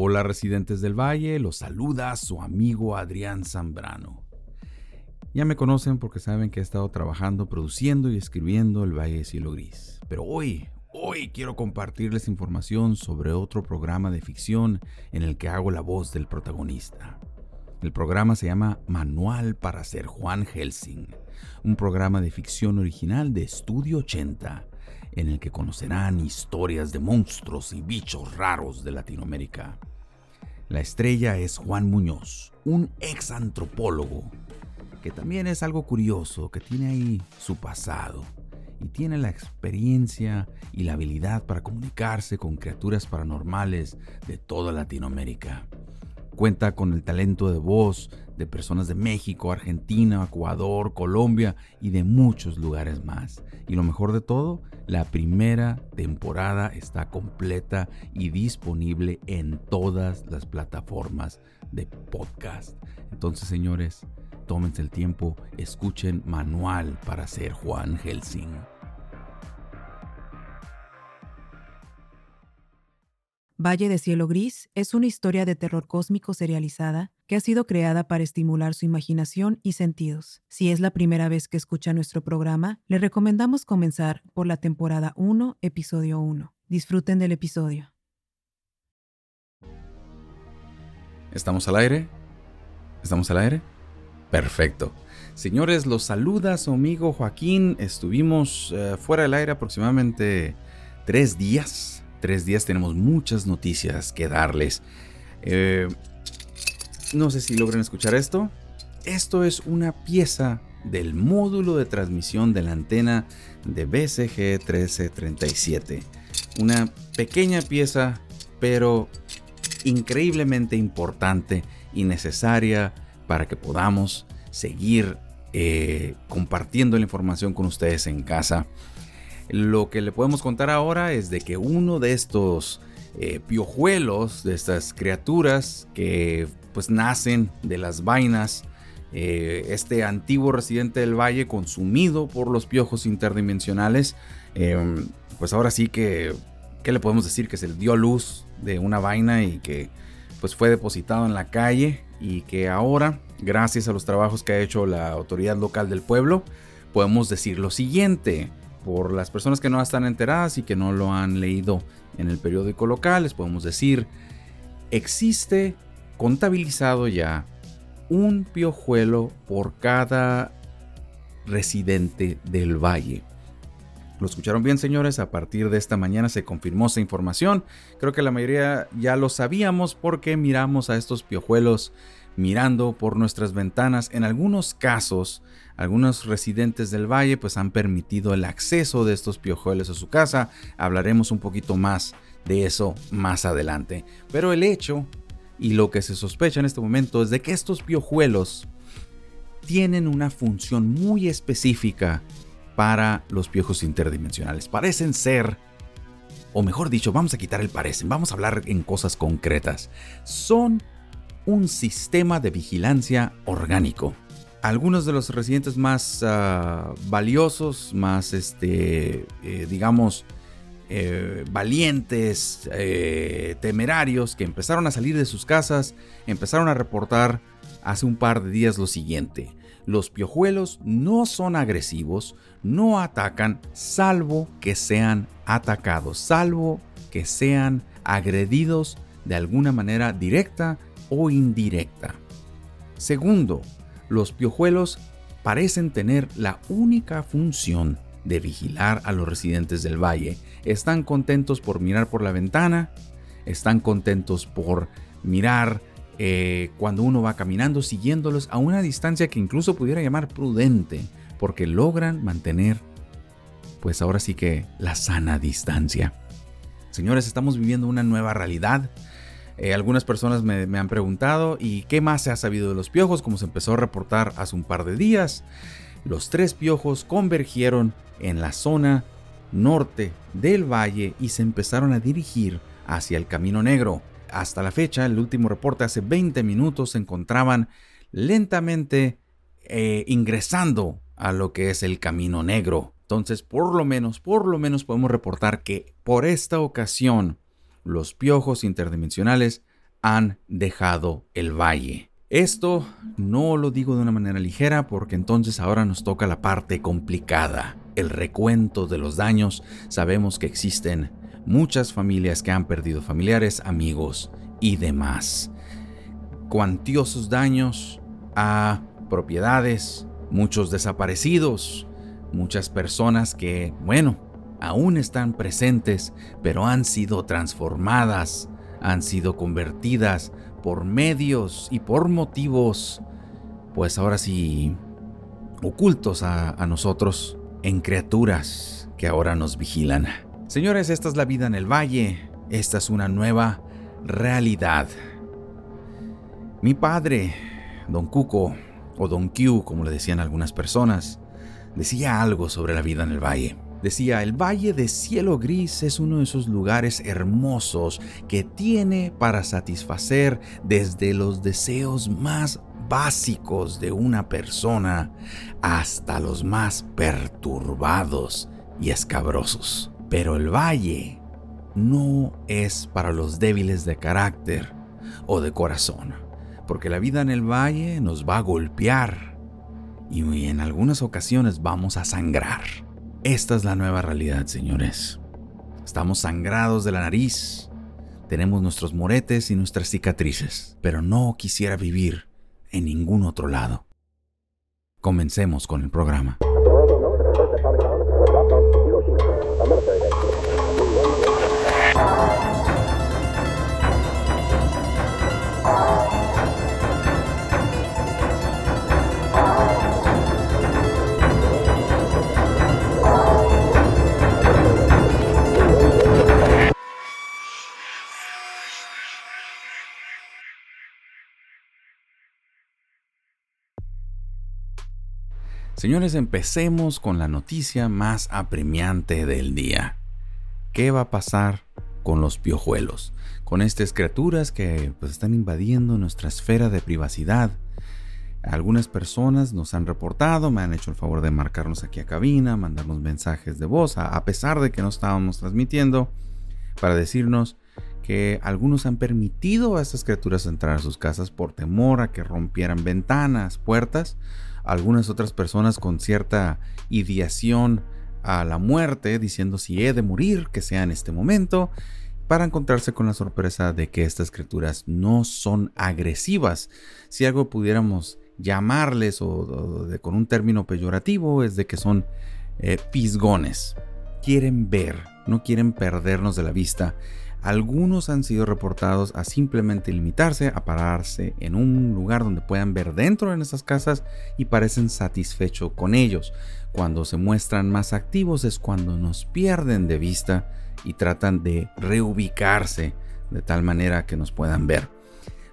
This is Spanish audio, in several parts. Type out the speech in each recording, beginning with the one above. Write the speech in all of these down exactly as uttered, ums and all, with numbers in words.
Hola residentes del Valle, los saluda su amigo Adrián Zambrano. Ya me conocen porque saben que he estado trabajando, produciendo y escribiendo El Valle de Cielo Gris. Pero hoy, hoy quiero compartirles información sobre otro programa de ficción en el que hago la voz del protagonista. El programa se llama Manual para Ser Juan Helsing, un programa de ficción original de Studio ochenta, en el que conocerán historias de monstruos y bichos raros de Latinoamérica. La estrella es Juan Muñoz, un ex antropólogo, que también es algo curioso, que tiene ahí su pasado y tiene la experiencia y la habilidad para comunicarse con criaturas paranormales de toda Latinoamérica. Cuenta con el talento de voz de personas de México, Argentina, Ecuador, Colombia y de muchos lugares más. Y lo mejor de todo, la primera temporada está completa y disponible en todas las plataformas de podcast. Entonces, señores, tómense el tiempo, escuchen Manual para Ser Juan Helsing. Valle de Cielo Gris es una historia de terror cósmico serializada que ha sido creada para estimular su imaginación y sentidos. Si es la primera vez que escucha nuestro programa, le recomendamos comenzar por la temporada uno, episodio uno. Disfruten del episodio. ¿Estamos al aire? ¿Estamos al aire? Perfecto. Señores, los saluda su amigo Joaquín. Estuvimos uh, fuera del aire aproximadamente tres días. Tres días, tenemos muchas noticias que darles. Eh, no sé si logran escuchar esto. Esto es una pieza del módulo de transmisión de la antena de B C G trece treinta y siete. Una pequeña pieza, pero increíblemente importante y necesaria para que podamos seguir eh, compartiendo la información con ustedes en casa. Lo que le podemos contar ahora es de que uno de estos eh, piojuelos, de estas criaturas que pues nacen de las vainas, eh, este antiguo residente del valle consumido por los piojos interdimensionales, eh, pues ahora sí que, ¿qué le podemos decir? Que se le dio luz de una vaina y que pues fue depositado en la calle y que ahora, gracias a los trabajos que ha hecho la autoridad local del pueblo, podemos decir lo siguiente. Por las personas que no están enteradas y que no lo han leído en el periódico local, les podemos decir: existe contabilizado ya un piojuelo por cada residente del valle. ¿Lo escucharon bien, señores? A partir de esta mañana se confirmó esa información. Creo que la mayoría ya lo sabíamos porque miramos a estos piojuelos mirando por nuestras ventanas. En algunos casos, algunos residentes del valle pues han permitido el acceso de estos piojuelos a su casa. Hablaremos un poquito más de eso más adelante. Pero el hecho y lo que se sospecha en este momento es de que estos piojuelos tienen una función muy específica para los piojos interdimensionales. Parecen ser, o mejor dicho, vamos a quitar el parecen, vamos a hablar en cosas concretas. Son un sistema de vigilancia orgánico. Algunos de los residentes más uh, valiosos, más este, eh, digamos, eh, valientes, eh, temerarios, que empezaron a salir de sus casas, empezaron a reportar hace un par de días lo siguiente: los piojuelos no son agresivos, no atacan, salvo que sean atacados, salvo que sean agredidos de alguna manera directa o indirecta. Segundo, los piojuelos parecen tener la única función de vigilar a los residentes del valle. Están contentos por mirar por la ventana, están contentos por mirar eh, cuando uno va caminando, siguiéndolos a una distancia que incluso pudiera llamar prudente, porque logran mantener, pues ahora sí que, la sana distancia. Señores, estamos viviendo una nueva realidad. Eh, algunas personas me, me han preguntado: ¿y qué más se ha sabido de los piojos? Como se empezó a reportar hace un par de días, los tres piojos convergieron en la zona norte del valle y se empezaron a dirigir hacia el Camino Negro. Hasta la fecha, el último reporte hace veinte minutos, se encontraban lentamente eh, ingresando a lo que es el Camino Negro. Entonces, por lo menos, por lo menos podemos reportar que por esta ocasión los piojos interdimensionales han dejado el valle. Esto no lo digo de una manera ligera, porque entonces ahora nos toca la parte complicada, el recuento de los daños. Sabemos que existen muchas familias que han perdido familiares, amigos y demás. Cuantiosos daños a propiedades, muchos desaparecidos, muchas personas que, bueno, aún están presentes, pero han sido transformadas, han sido convertidas por medios y por motivos, pues ahora sí, ocultos a, a nosotros, en criaturas que ahora nos vigilan. Señores, esta es la vida en el valle, esta es una nueva realidad. Mi padre, Don Cuco, o Don Q, como le decían algunas personas, decía algo sobre la vida en el valle. Decía: el Valle de Cielo Gris es uno de esos lugares hermosos que tiene para satisfacer desde los deseos más básicos de una persona hasta los más perturbados y escabrosos. Pero el valle no es para los débiles de carácter o de corazón, porque la vida en el valle nos va a golpear y en algunas ocasiones vamos a sangrar. Esta es la nueva realidad, señores. Estamos sangrados de la nariz, tenemos nuestros moretes y nuestras cicatrices, pero no quisiera vivir en ningún otro lado. Comencemos con el programa. Señores, empecemos con la noticia más apremiante del día. ¿Qué va a pasar con los piojuelos? Con estas criaturas que pues, están invadiendo nuestra esfera de privacidad. Algunas personas nos han reportado, me han hecho el favor de marcarnos aquí a cabina, mandarnos mensajes de voz, a pesar de que no estábamos transmitiendo, para decirnos que algunos han permitido a estas criaturas entrar a sus casas por temor a que rompieran ventanas, puertas. Algunas otras personas con cierta ideación a la muerte, diciendo si he de morir, que sea en este momento, para encontrarse con la sorpresa de que estas criaturas no son agresivas. Si algo pudiéramos llamarles o, o de, con un término peyorativo, es de que son eh, fisgones. Quieren ver, no quieren perdernos de la vista. Algunos han sido reportados a simplemente limitarse a pararse en un lugar donde puedan ver dentro de esas casas y parecen satisfechos con ellos. Cuando se muestran más activos es cuando nos pierden de vista y tratan de reubicarse de tal manera que nos puedan ver.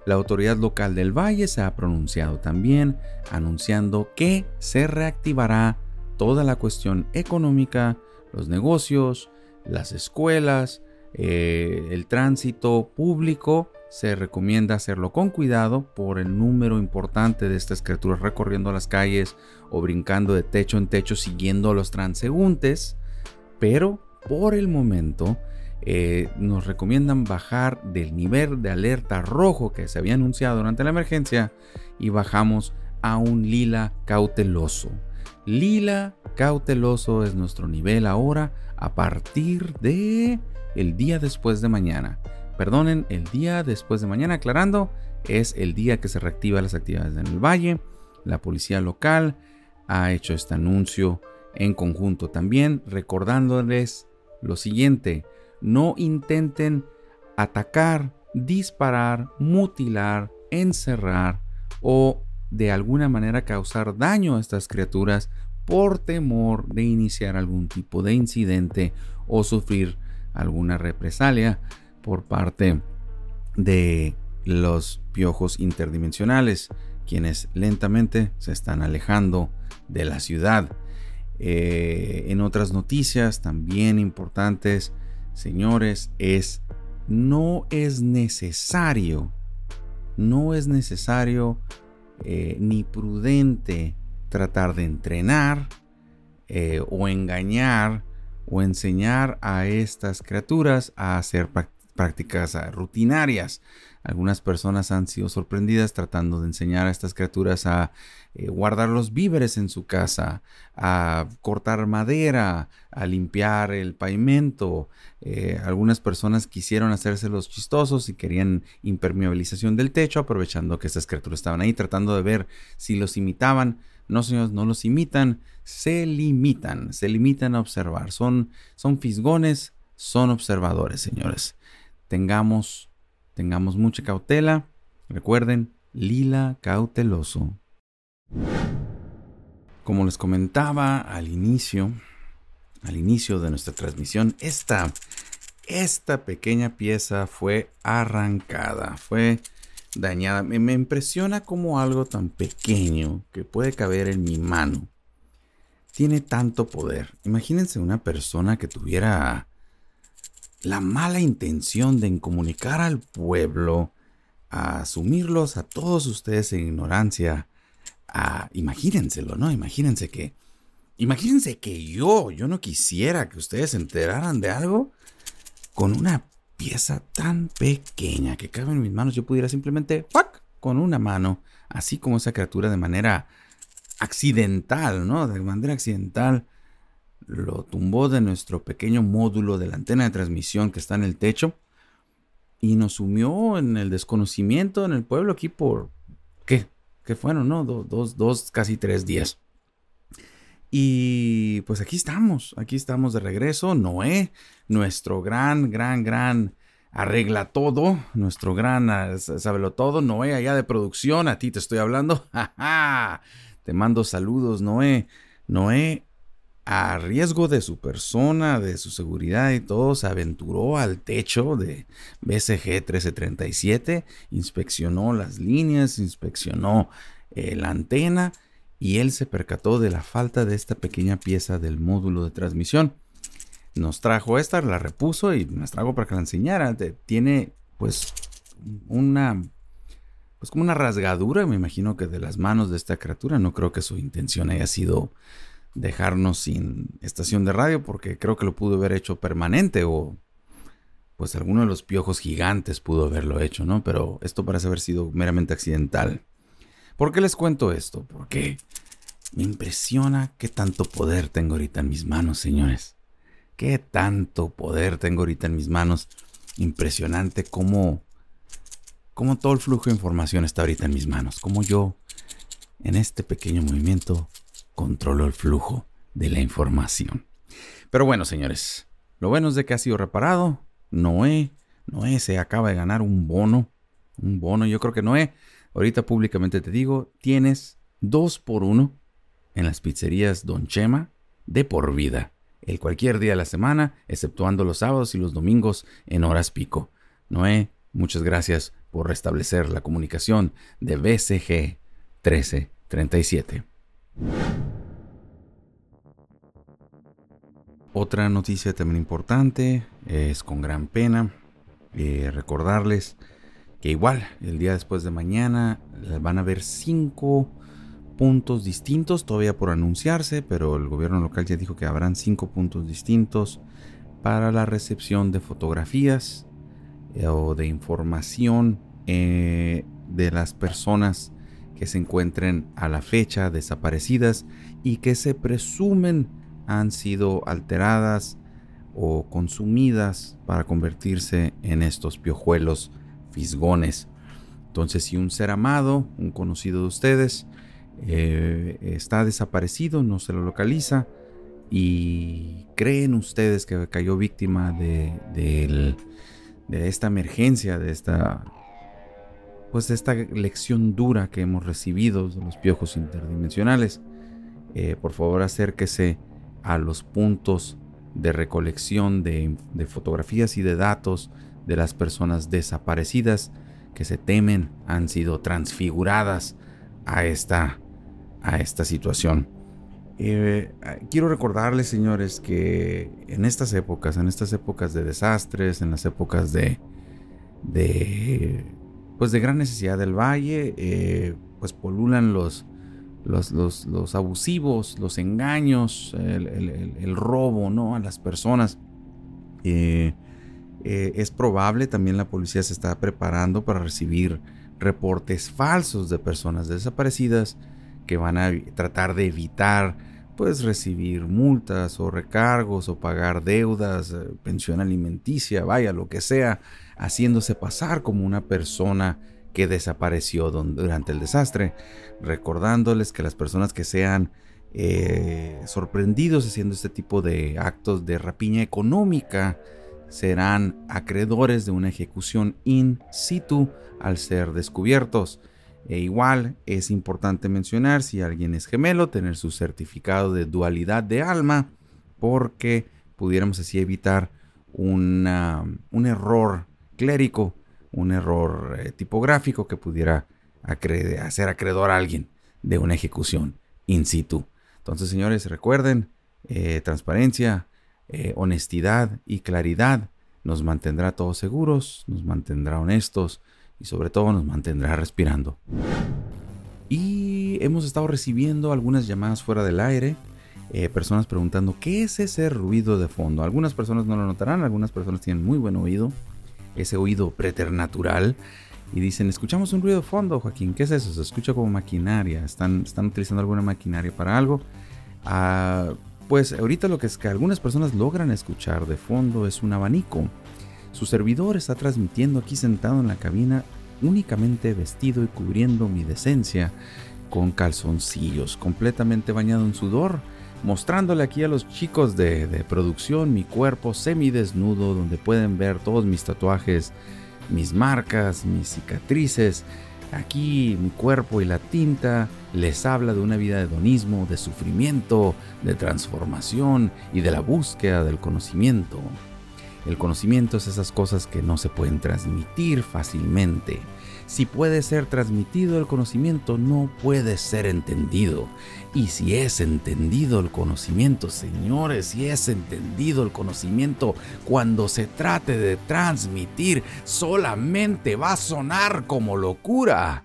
La autoridad local del valle se ha pronunciado también, anunciando que se reactivará toda la cuestión económica, los negocios, las escuelas. Eh, el tránsito público se recomienda hacerlo con cuidado por el número importante de estas criaturas recorriendo las calles o brincando de techo en techo siguiendo a los transeúntes, pero por el momento eh, nos recomiendan bajar del nivel de alerta rojo que se había anunciado durante la emergencia y bajamos a un lila cauteloso. Lila cauteloso es nuestro nivel ahora a partir de... el día después de mañana, perdonen, el día después de mañana, aclarando, es el día que se reactivan las actividades en el valle. La policía local ha hecho este anuncio en conjunto también, recordándoles lo siguiente: no intenten atacar, disparar, mutilar, encerrar o de alguna manera causar daño a estas criaturas por temor de iniciar algún tipo de incidente o sufrir alguna represalia por parte de los piojos interdimensionales, quienes lentamente se están alejando de la ciudad. Eh, en otras noticias también importantes, señores, es no es necesario, no es necesario eh, ni prudente tratar de entrenar eh, o engañar o enseñar a estas criaturas a hacer prácticas uh, rutinarias. Algunas personas han sido sorprendidas tratando de enseñar a estas criaturas a eh, guardar los víveres en su casa, a cortar madera, a limpiar el pavimento. Eh, algunas personas quisieron hacerse los chistosos y querían impermeabilización del techo, aprovechando que estas criaturas estaban ahí, tratando de ver si los imitaban. No, señores, no los imitan, se limitan, se limitan a observar. Son, son fisgones, son observadores, señores. Tengamos... Tengamos mucha cautela. Recuerden, lila cauteloso. Como les comentaba al inicio, al inicio de nuestra transmisión, esta, esta pequeña pieza fue arrancada, fue dañada. Me, me impresiona cómo algo tan pequeño que puede caber en mi mano tiene tanto poder. Imagínense una persona que tuviera la mala intención de incomunicar al pueblo, a sumirlos a todos ustedes en ignorancia. A, imagínenselo, ¿no? Imagínense que, imagínense que yo, yo no quisiera que ustedes se enteraran de algo con una pieza tan pequeña que cabe en mis manos. Yo pudiera simplemente, ¡fuck!, con una mano, así como esa criatura de manera accidental, ¿no? De manera accidental. Lo tumbó de nuestro pequeño módulo de la antena de transmisión que está en el techo y nos sumió en el desconocimiento en el pueblo aquí por, ¿qué? ¿Qué fueron? ¿No? Dos, dos, dos, casi tres días. Y pues aquí estamos, aquí estamos de regreso. Noé, nuestro gran, gran, gran arregla todo, nuestro gran sábelo todo. Noé, allá de producción, a ti te estoy hablando. ¡Ja, ja! Te mando saludos, Noé. Noé, a riesgo de su persona, de su seguridad y todo, se aventuró al techo de B C G trece treinta y siete, inspeccionó las líneas, inspeccionó eh, la antena y él se percató de la falta de esta pequeña pieza del módulo de transmisión. Nos trajo esta, la repuso y nos trajo para que la enseñara. Tiene pues una... pues como una rasgadura, me imagino que de las manos de esta criatura. No creo que su intención haya sido dejarnos sin estación de radio, porque creo que lo pudo haber hecho permanente, o pues alguno de los piojos gigantes pudo haberlo hecho, ¿no? Pero esto parece haber sido meramente accidental. ¿Por qué les cuento esto? Porque me impresiona qué tanto poder tengo ahorita en mis manos, señores. Qué tanto poder tengo ahorita en mis manos. Impresionante cómo, cómo todo el flujo de información está ahorita en mis manos. Cómo yo, en este pequeño movimiento, controló el flujo de la información. Pero bueno, señores, lo bueno es de que ha sido reparado. Noé, Noé se acaba de ganar un bono, un bono. Yo creo que Noé, ahorita públicamente te digo, tienes dos por uno en las pizzerías Don Chema de por vida, el cualquier día de la semana, exceptuando los sábados y los domingos en horas pico. Noé, muchas gracias por restablecer la comunicación de B C G trece treinta y siete. Otra noticia también importante es con gran pena eh, recordarles que igual el día después de mañana van a haber cinco puntos distintos todavía por anunciarse, pero el gobierno local ya dijo que habrán cinco puntos distintos para la recepción de fotografías eh, o de información eh, de las personas que se encuentren a la fecha desaparecidas y que se presumen han sido alteradas o consumidas para convertirse en estos piojuelos fisgones. Entonces, si un ser amado, un conocido de ustedes, eh, está desaparecido, no se lo localiza y creen ustedes que cayó víctima de, de, el, de esta emergencia, de esta, pues de esta lección dura que hemos recibido de los piojos interdimensionales, eh, por favor acérquese a los puntos de recolección de, de fotografías y de datos de las personas desaparecidas que se temen han sido transfiguradas a esta, a esta situación. Eh, quiero recordarles, señores, que en estas épocas, en estas épocas de desastres, en las épocas de, de pues de gran necesidad del valle, eh, pues polulan los Los, los, los abusivos, los engaños, el, el, el robo, ¿no?, a las personas. Eh, Eh, es probable también la policía se está preparando para recibir reportes falsos de personas desaparecidas que van a tratar de evitar pues recibir multas o recargos o pagar deudas, pensión alimenticia, vaya, lo que sea, haciéndose pasar como una persona que desapareció durante el desastre, recordándoles que las personas que sean eh, sorprendidos haciendo este tipo de actos de rapiña económica serán acreedores de una ejecución in situ al ser descubiertos. E igual es importante mencionar, si alguien es gemelo, tener su certificado de dualidad de alma, porque pudiéramos así evitar una, un error clérico, un error eh, tipográfico que pudiera acre- hacer acreedor a alguien de una ejecución in situ. Entonces, señores, recuerden, eh, transparencia, eh, honestidad y claridad nos mantendrá todos seguros, nos mantendrá honestos, y sobre todo nos mantendrá respirando. Y hemos estado recibiendo algunas llamadas fuera del aire, eh, personas preguntando qué es ese ruido de fondo. Algunas personas no lo notarán, algunas personas tienen muy buen oído, ese oído preternatural, y dicen: escuchamos un ruido de fondo, Joaquín, ¿qué es eso? Se escucha como maquinaria, están, están utilizando alguna maquinaria para algo. Ah, pues ahorita lo que es que algunas personas logran escuchar de fondo es un abanico. Su servidor está transmitiendo aquí sentado en la cabina, únicamente vestido y cubriendo mi decencia con calzoncillos, completamente bañado en sudor, mostrándole aquí a los chicos de, de producción mi cuerpo semidesnudo, donde pueden ver todos mis tatuajes, mis marcas, mis cicatrices. Aquí mi cuerpo y la tinta les habla de una vida de hedonismo, de sufrimiento, de transformación y de la búsqueda del conocimiento. El conocimiento es esas cosas que no se pueden transmitir fácilmente. Si puede ser transmitido el conocimiento, no puede ser entendido. Y si es entendido el conocimiento, señores, si es entendido el conocimiento, cuando se trate de transmitir, solamente va a sonar como locura.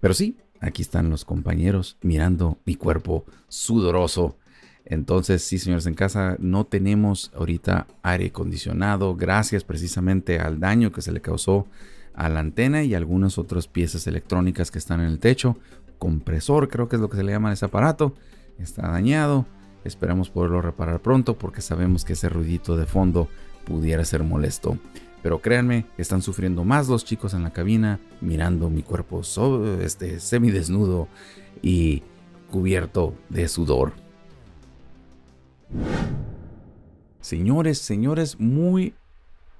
Pero sí, aquí están los compañeros mirando mi cuerpo sudoroso. Entonces, sí, señores, en casa no tenemos ahorita aire acondicionado, gracias precisamente al daño que se le causó a la antena y algunas otras piezas electrónicas que están en el techo. Compresor, creo que es lo que se le llama a ese aparato, está dañado. Esperamos poderlo reparar pronto porque sabemos que ese ruidito de fondo pudiera ser molesto. Pero créanme, están sufriendo más los chicos en la cabina, mirando mi cuerpo so- este, semidesnudo y cubierto de sudor. Señores, señores, muy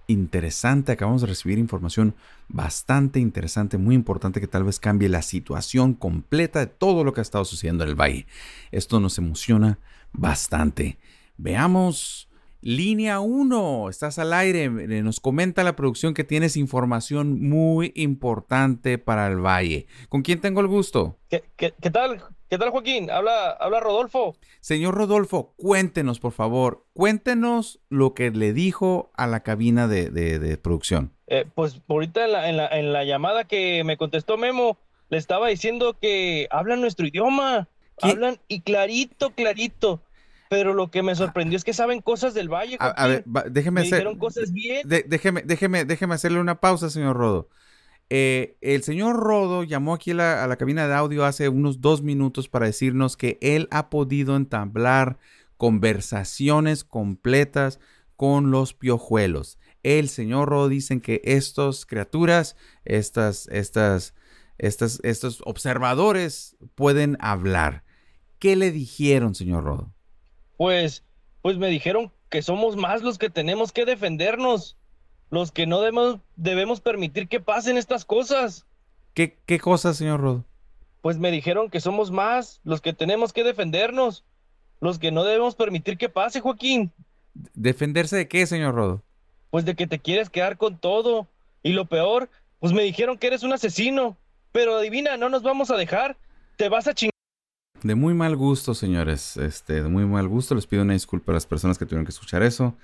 interesante. Acabamos de recibir información bastante interesante, muy importante, que tal vez cambie la situación completa de todo lo que ha estado sucediendo en el valle. Esto nos emociona bastante. Veamos, línea uno, estás al aire. Nos comenta la producción que tienes información muy importante para el valle. ¿Con quién tengo el gusto? ¿Qué, qué, qué tal? ¿Qué tal, Joaquín? Habla, habla Rodolfo. Señor Rodolfo, cuéntenos, por favor, cuéntenos lo que le dijo a la cabina de, de, de producción. Eh, pues ahorita en la, en, la, en la llamada que me contestó Memo, le estaba diciendo que hablan nuestro idioma. ¿Qué? Hablan y clarito, clarito. Pero lo que me sorprendió es que saben cosas del valle, Joaquín. A, a ver, va, déjeme me hacer... dijeron cosas bien. De, déjeme, déjeme, déjeme hacerle una pausa, señor Rodo. Eh, el señor Rodo llamó aquí la, a la cabina de audio hace unos dos minutos para decirnos que él ha podido entablar conversaciones completas con los piojuelos. El señor Rodo dicen que estas criaturas, estas, estas, estas, estos observadores pueden hablar. ¿Qué le dijeron, señor Rodo? Pues, pues me dijeron que somos más los que tenemos que defendernos. Los que no debemos, debemos permitir que pasen estas cosas. ¿Qué, qué cosas, señor Rodo? Pues me dijeron que somos más los que tenemos que defendernos. Los que no debemos permitir que pase, Joaquín. ¿Defenderse de qué, señor Rodo? Pues de que te quieres quedar con todo. Y lo peor, pues me dijeron que eres un asesino. Pero adivina, no nos vamos a dejar. Te vas a chingar. De muy mal gusto, señores. Este, de muy mal gusto. Les pido una disculpa a las personas que tuvieron que escuchar eso.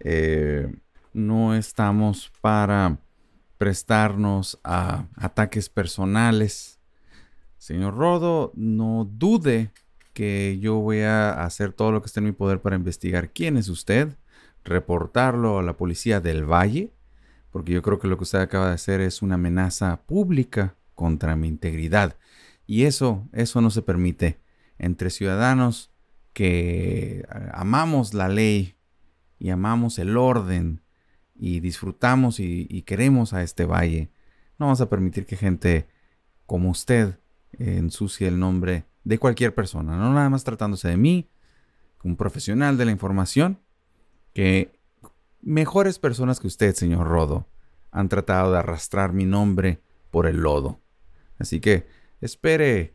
Eh... No estamos para prestarnos a ataques personales. Señor Rodo, no dude que yo voy a hacer todo lo que esté en mi poder para investigar quién es usted, reportarlo a la policía del Valle, porque yo creo que lo que usted acaba de hacer es una amenaza pública contra mi integridad. Y eso, eso no se permite. Entre ciudadanos que amamos la ley y amamos el orden y disfrutamos y, y queremos a este valle, no vamos a permitir que gente como usted ensucie el nombre de cualquier persona, no nada más tratándose de mí, un profesional de la información, que mejores personas que usted, señor Rodo, han tratado de arrastrar mi nombre por el lodo. Así que espere,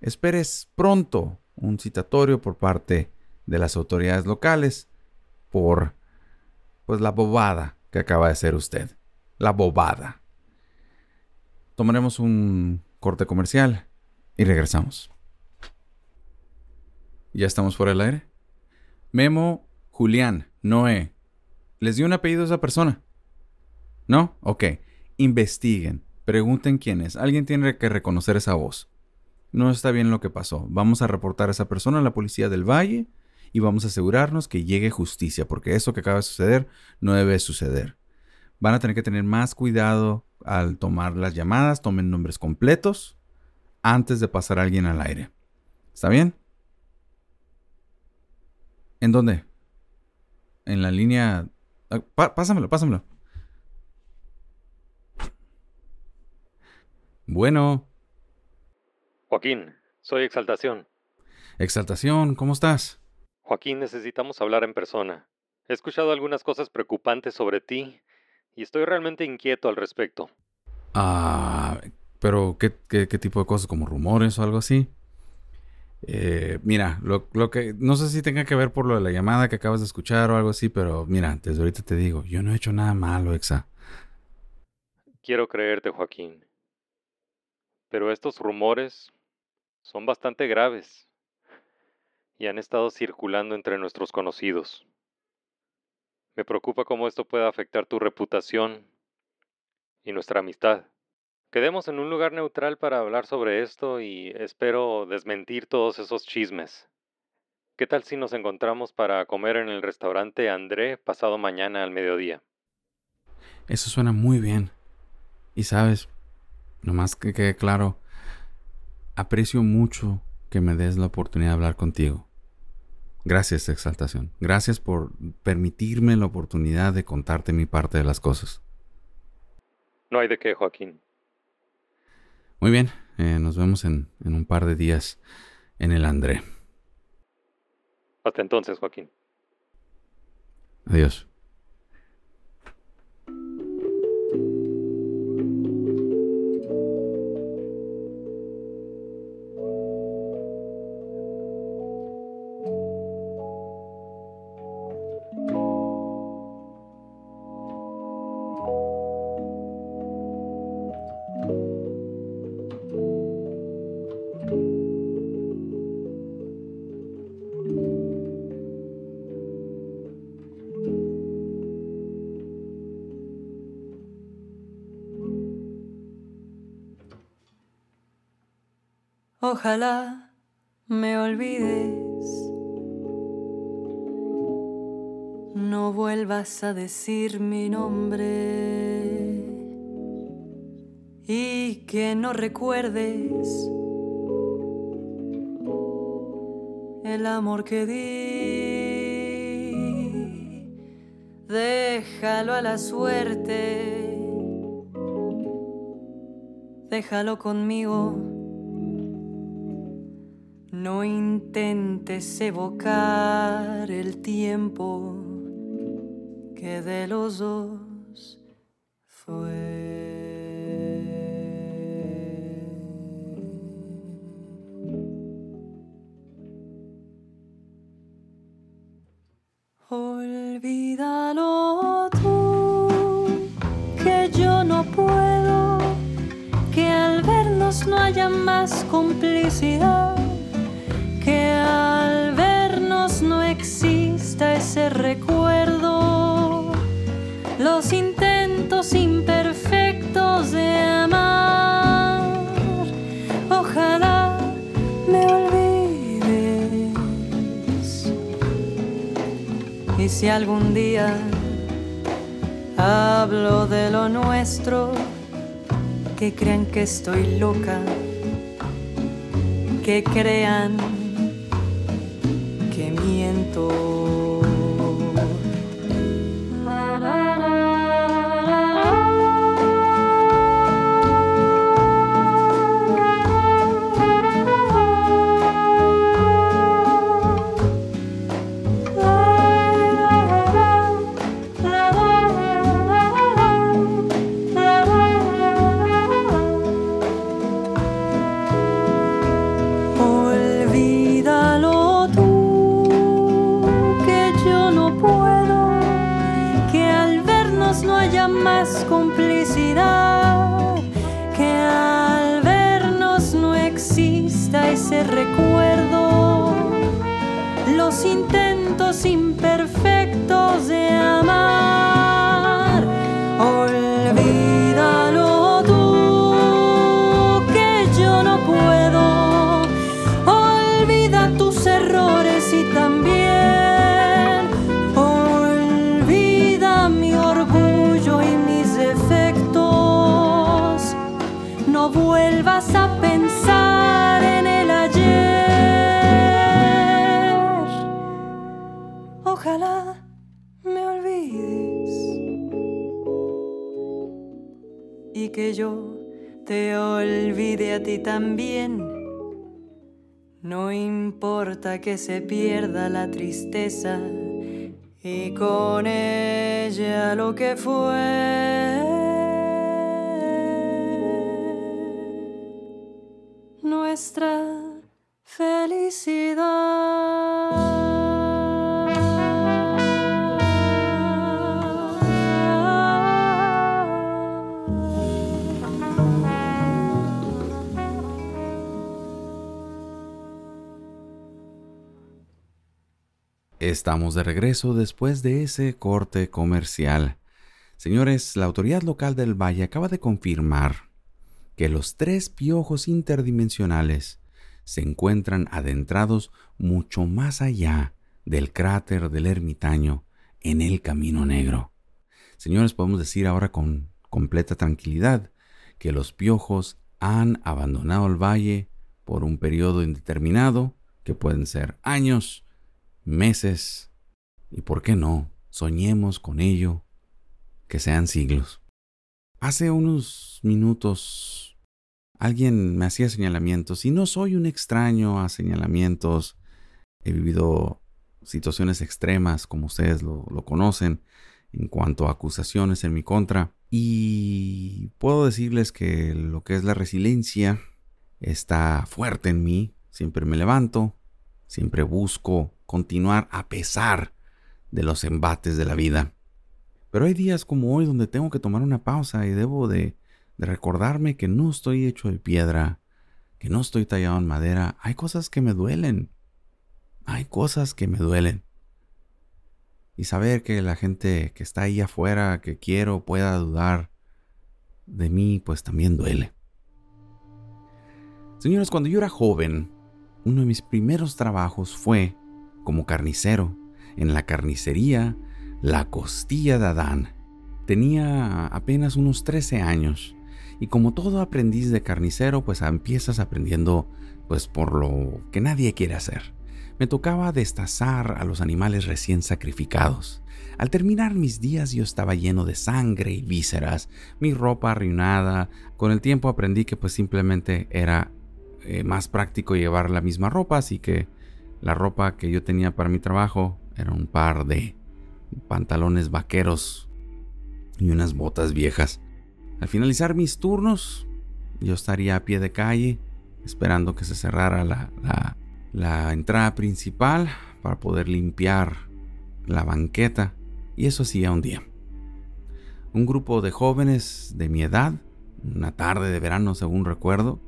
esperes pronto un citatorio por parte de las autoridades locales por pues la bobada que acaba de hacer usted. La bobada. Tomaremos un corte comercial y regresamos. ¿Ya estamos fuera del aire? Memo, Julián, Noé. ¿Les dio un apellido a esa persona? ¿No? Ok. Investiguen. Pregunten quién es. Alguien tiene que reconocer esa voz. No está bien lo que pasó. Vamos a reportar a esa persona a la policía del Valle y vamos a asegurarnos que llegue justicia, porque eso que acaba de suceder no debe suceder. Van a tener que tener más cuidado al tomar las llamadas. Tomen nombres completos antes de pasar a alguien al aire. ¿Está bien? ¿En dónde? En la línea... Pá- pásamelo, pásamelo. Bueno. Joaquín, soy Exaltación. Exaltación, ¿cómo estás? Joaquín, necesitamos hablar en persona. He escuchado algunas cosas preocupantes sobre ti y estoy realmente inquieto al respecto. Ah, pero ¿qué, qué, qué tipo de cosas? ¿Como rumores o algo así? Eh, mira, lo, lo que no sé si tenga que ver por lo de la llamada que acabas de escuchar o algo así, pero mira, desde ahorita te digo, yo no he hecho nada malo, Exa. Quiero creerte, Joaquín. Pero estos rumores son bastante graves y han estado circulando entre nuestros conocidos. Me preocupa cómo esto pueda afectar tu reputación y nuestra amistad. Quedemos en un lugar neutral para hablar sobre esto y espero desmentir todos esos chismes. ¿Qué tal si nos encontramos para comer en el restaurante André pasado mañana al mediodía? Eso suena muy bien. Y sabes, nomás que quede claro, aprecio mucho que me des la oportunidad de hablar contigo. Gracias, Exaltación. Gracias por permitirme la oportunidad de contarte mi parte de las cosas. No hay de qué, Joaquín. Muy bien, eh, nos vemos en, en un par de días en el André. Hasta entonces, Joaquín. Adiós. Ojalá me olvides, no vuelvas a decir mi nombre y que no recuerdes el amor que di. Déjalo a la suerte, déjalo conmigo. No intentes evocar el tiempo que de los dos fue. Olvídalo tú, que yo no puedo, que al vernos no haya más complicidad. Que al vernos no exista ese recuerdo, los intentos imperfectos de amar. Ojalá me olvides y si algún día hablo de lo nuestro, que crean que estoy loca, que crean que miento. Recuerdo los intentos imperfectos de amar. Olvídalo tú, que yo no puedo. Olvida tus errores y también olvida mi orgullo y mis defectos. No vuelvas a pensar en el ayer. Ojalá me olvides y que yo te olvide a ti también. No importa que se pierda la tristeza y con ella lo que fue. Nuestra felicidad. Estamos de regreso después de ese corte comercial. Señores, la autoridad local del Valle acaba de confirmar que los tres piojos interdimensionales se encuentran adentrados mucho más allá del cráter del ermitaño en el Camino Negro. Señores, podemos decir ahora con completa tranquilidad que los piojos han abandonado el valle por un periodo indeterminado, que pueden ser años, meses, y por qué no, soñemos con ello, que sean siglos. Hace unos minutos alguien me hacía señalamientos y no soy un extraño a señalamientos. He vivido situaciones extremas, como ustedes lo, lo conocen, en cuanto a acusaciones en mi contra. Y puedo decirles que lo que es la resiliencia está fuerte en mí. Siempre me levanto, siempre busco continuar a pesar de los embates de la vida. Pero hay días como hoy donde tengo que tomar una pausa y debo de, de recordarme que no estoy hecho de piedra, que no estoy tallado en madera. Hay cosas que me duelen. Hay cosas que me duelen. Y saber que la gente que está ahí afuera, que quiero, pueda dudar de mí, pues también duele. Señores, cuando yo era joven, uno de mis primeros trabajos fue como carnicero en la carnicería La Costilla de Adán. Tenía apenas unos trece años y como todo aprendiz de carnicero, pues empiezas aprendiendo pues por lo que nadie quiere hacer. Me tocaba destazar a los animales recién sacrificados. Al terminar mis días yo estaba lleno de sangre y vísceras, mi ropa arruinada. Con el tiempo aprendí que pues simplemente era eh, más práctico llevar la misma ropa, así que la ropa que yo tenía para mi trabajo era un par de pantalones vaqueros y unas botas viejas. Al finalizar mis turnos, yo estaría a pie de calle esperando que se cerrara la, la, la entrada principal para poder limpiar la banqueta, y eso hacía un día. Un grupo de jóvenes de mi edad, una tarde de verano según recuerdo,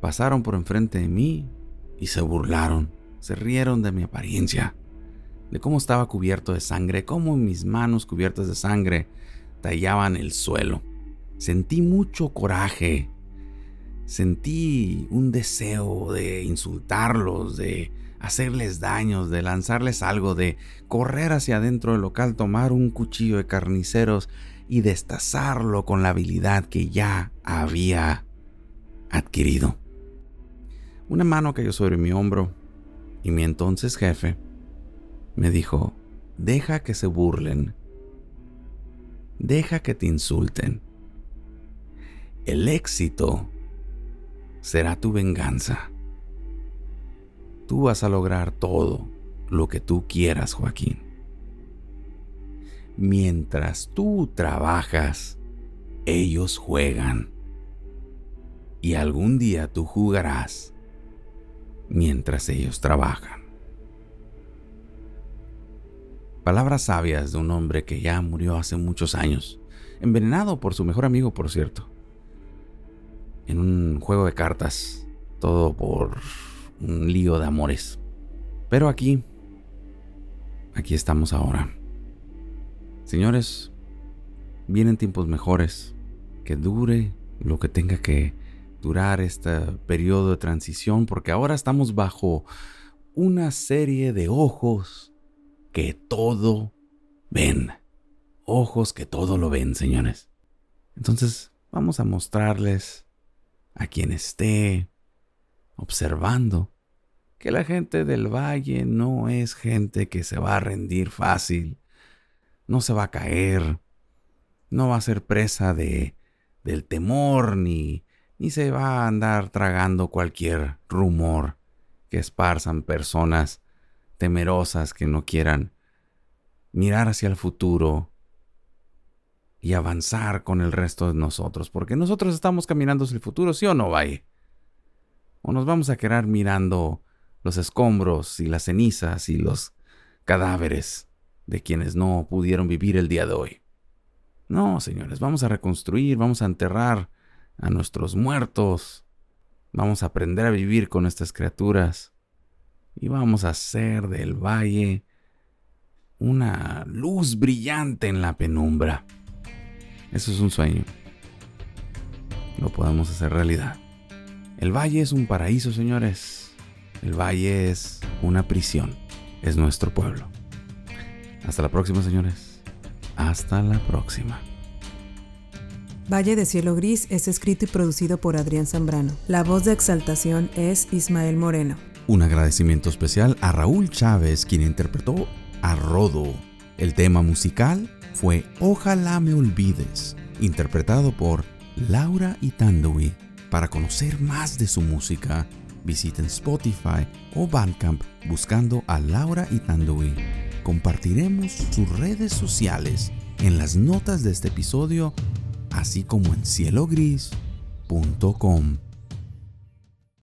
pasaron por enfrente de mí y se burlaron, se rieron de mi apariencia, de cómo estaba cubierto de sangre, cómo mis manos cubiertas de sangre tallaban el suelo. Sentí mucho coraje, sentí un deseo de insultarlos, de hacerles daños, de lanzarles algo, de correr hacia adentro del local, tomar un cuchillo de carniceros y destazarlo con la habilidad que ya había adquirido. Una mano cayó sobre mi hombro y mi entonces jefe me dijo: deja que se burlen, deja que te insulten, el éxito será tu venganza. Tú vas a lograr todo lo que tú quieras, Joaquín. Mientras tú trabajas, ellos juegan. Y algún día tú jugarás mientras ellos trabajan. Palabras sabias de un hombre que ya murió hace muchos años, envenenado por su mejor amigo, por cierto, en un juego de cartas, todo por un lío de amores. Pero aquí, aquí estamos ahora. Señores, vienen tiempos mejores. Que dure lo que tenga que durar este periodo de transición, porque ahora estamos bajo una serie de ojos que todo ven. Ojos que todo lo ven, señores. Entonces, vamos a mostrarles a quien esté observando que la gente del valle no es gente que se va a rendir fácil, no se va a caer, no va a ser presa de, del temor, ni, ni se va a andar tragando cualquier rumor que esparzan personas temerosas que no quieran mirar hacia el futuro y avanzar con el resto de nosotros, porque nosotros estamos caminando hacia el futuro, ¿sí o no, valle? ¿O nos vamos a quedar mirando los escombros y las cenizas y los cadáveres de quienes no pudieron vivir el día de hoy? No, señores, vamos a reconstruir, vamos a enterrar a nuestros muertos, vamos a aprender a vivir con estas criaturas y vamos a hacer del valle una luz brillante en la penumbra. Eso es un sueño. Lo podemos hacer realidad. El valle es un paraíso, señores. El valle es una prisión. Es nuestro pueblo. Hasta la próxima, señores. Hasta la próxima. Valle de Cielo Gris es escrito y producido por Adrián Zambrano. La voz de exaltación es Ismael Moreno. Un agradecimiento especial a Raúl Chávez, quien interpretó a Rodo. El tema musical fue Ojalá Me Olvides, interpretado por Laura Itandehui. Para conocer más de su música, visiten Spotify o Bandcamp buscando a Laura Itandehui. Compartiremos sus redes sociales en las notas de este episodio, así como en cielo gris punto com.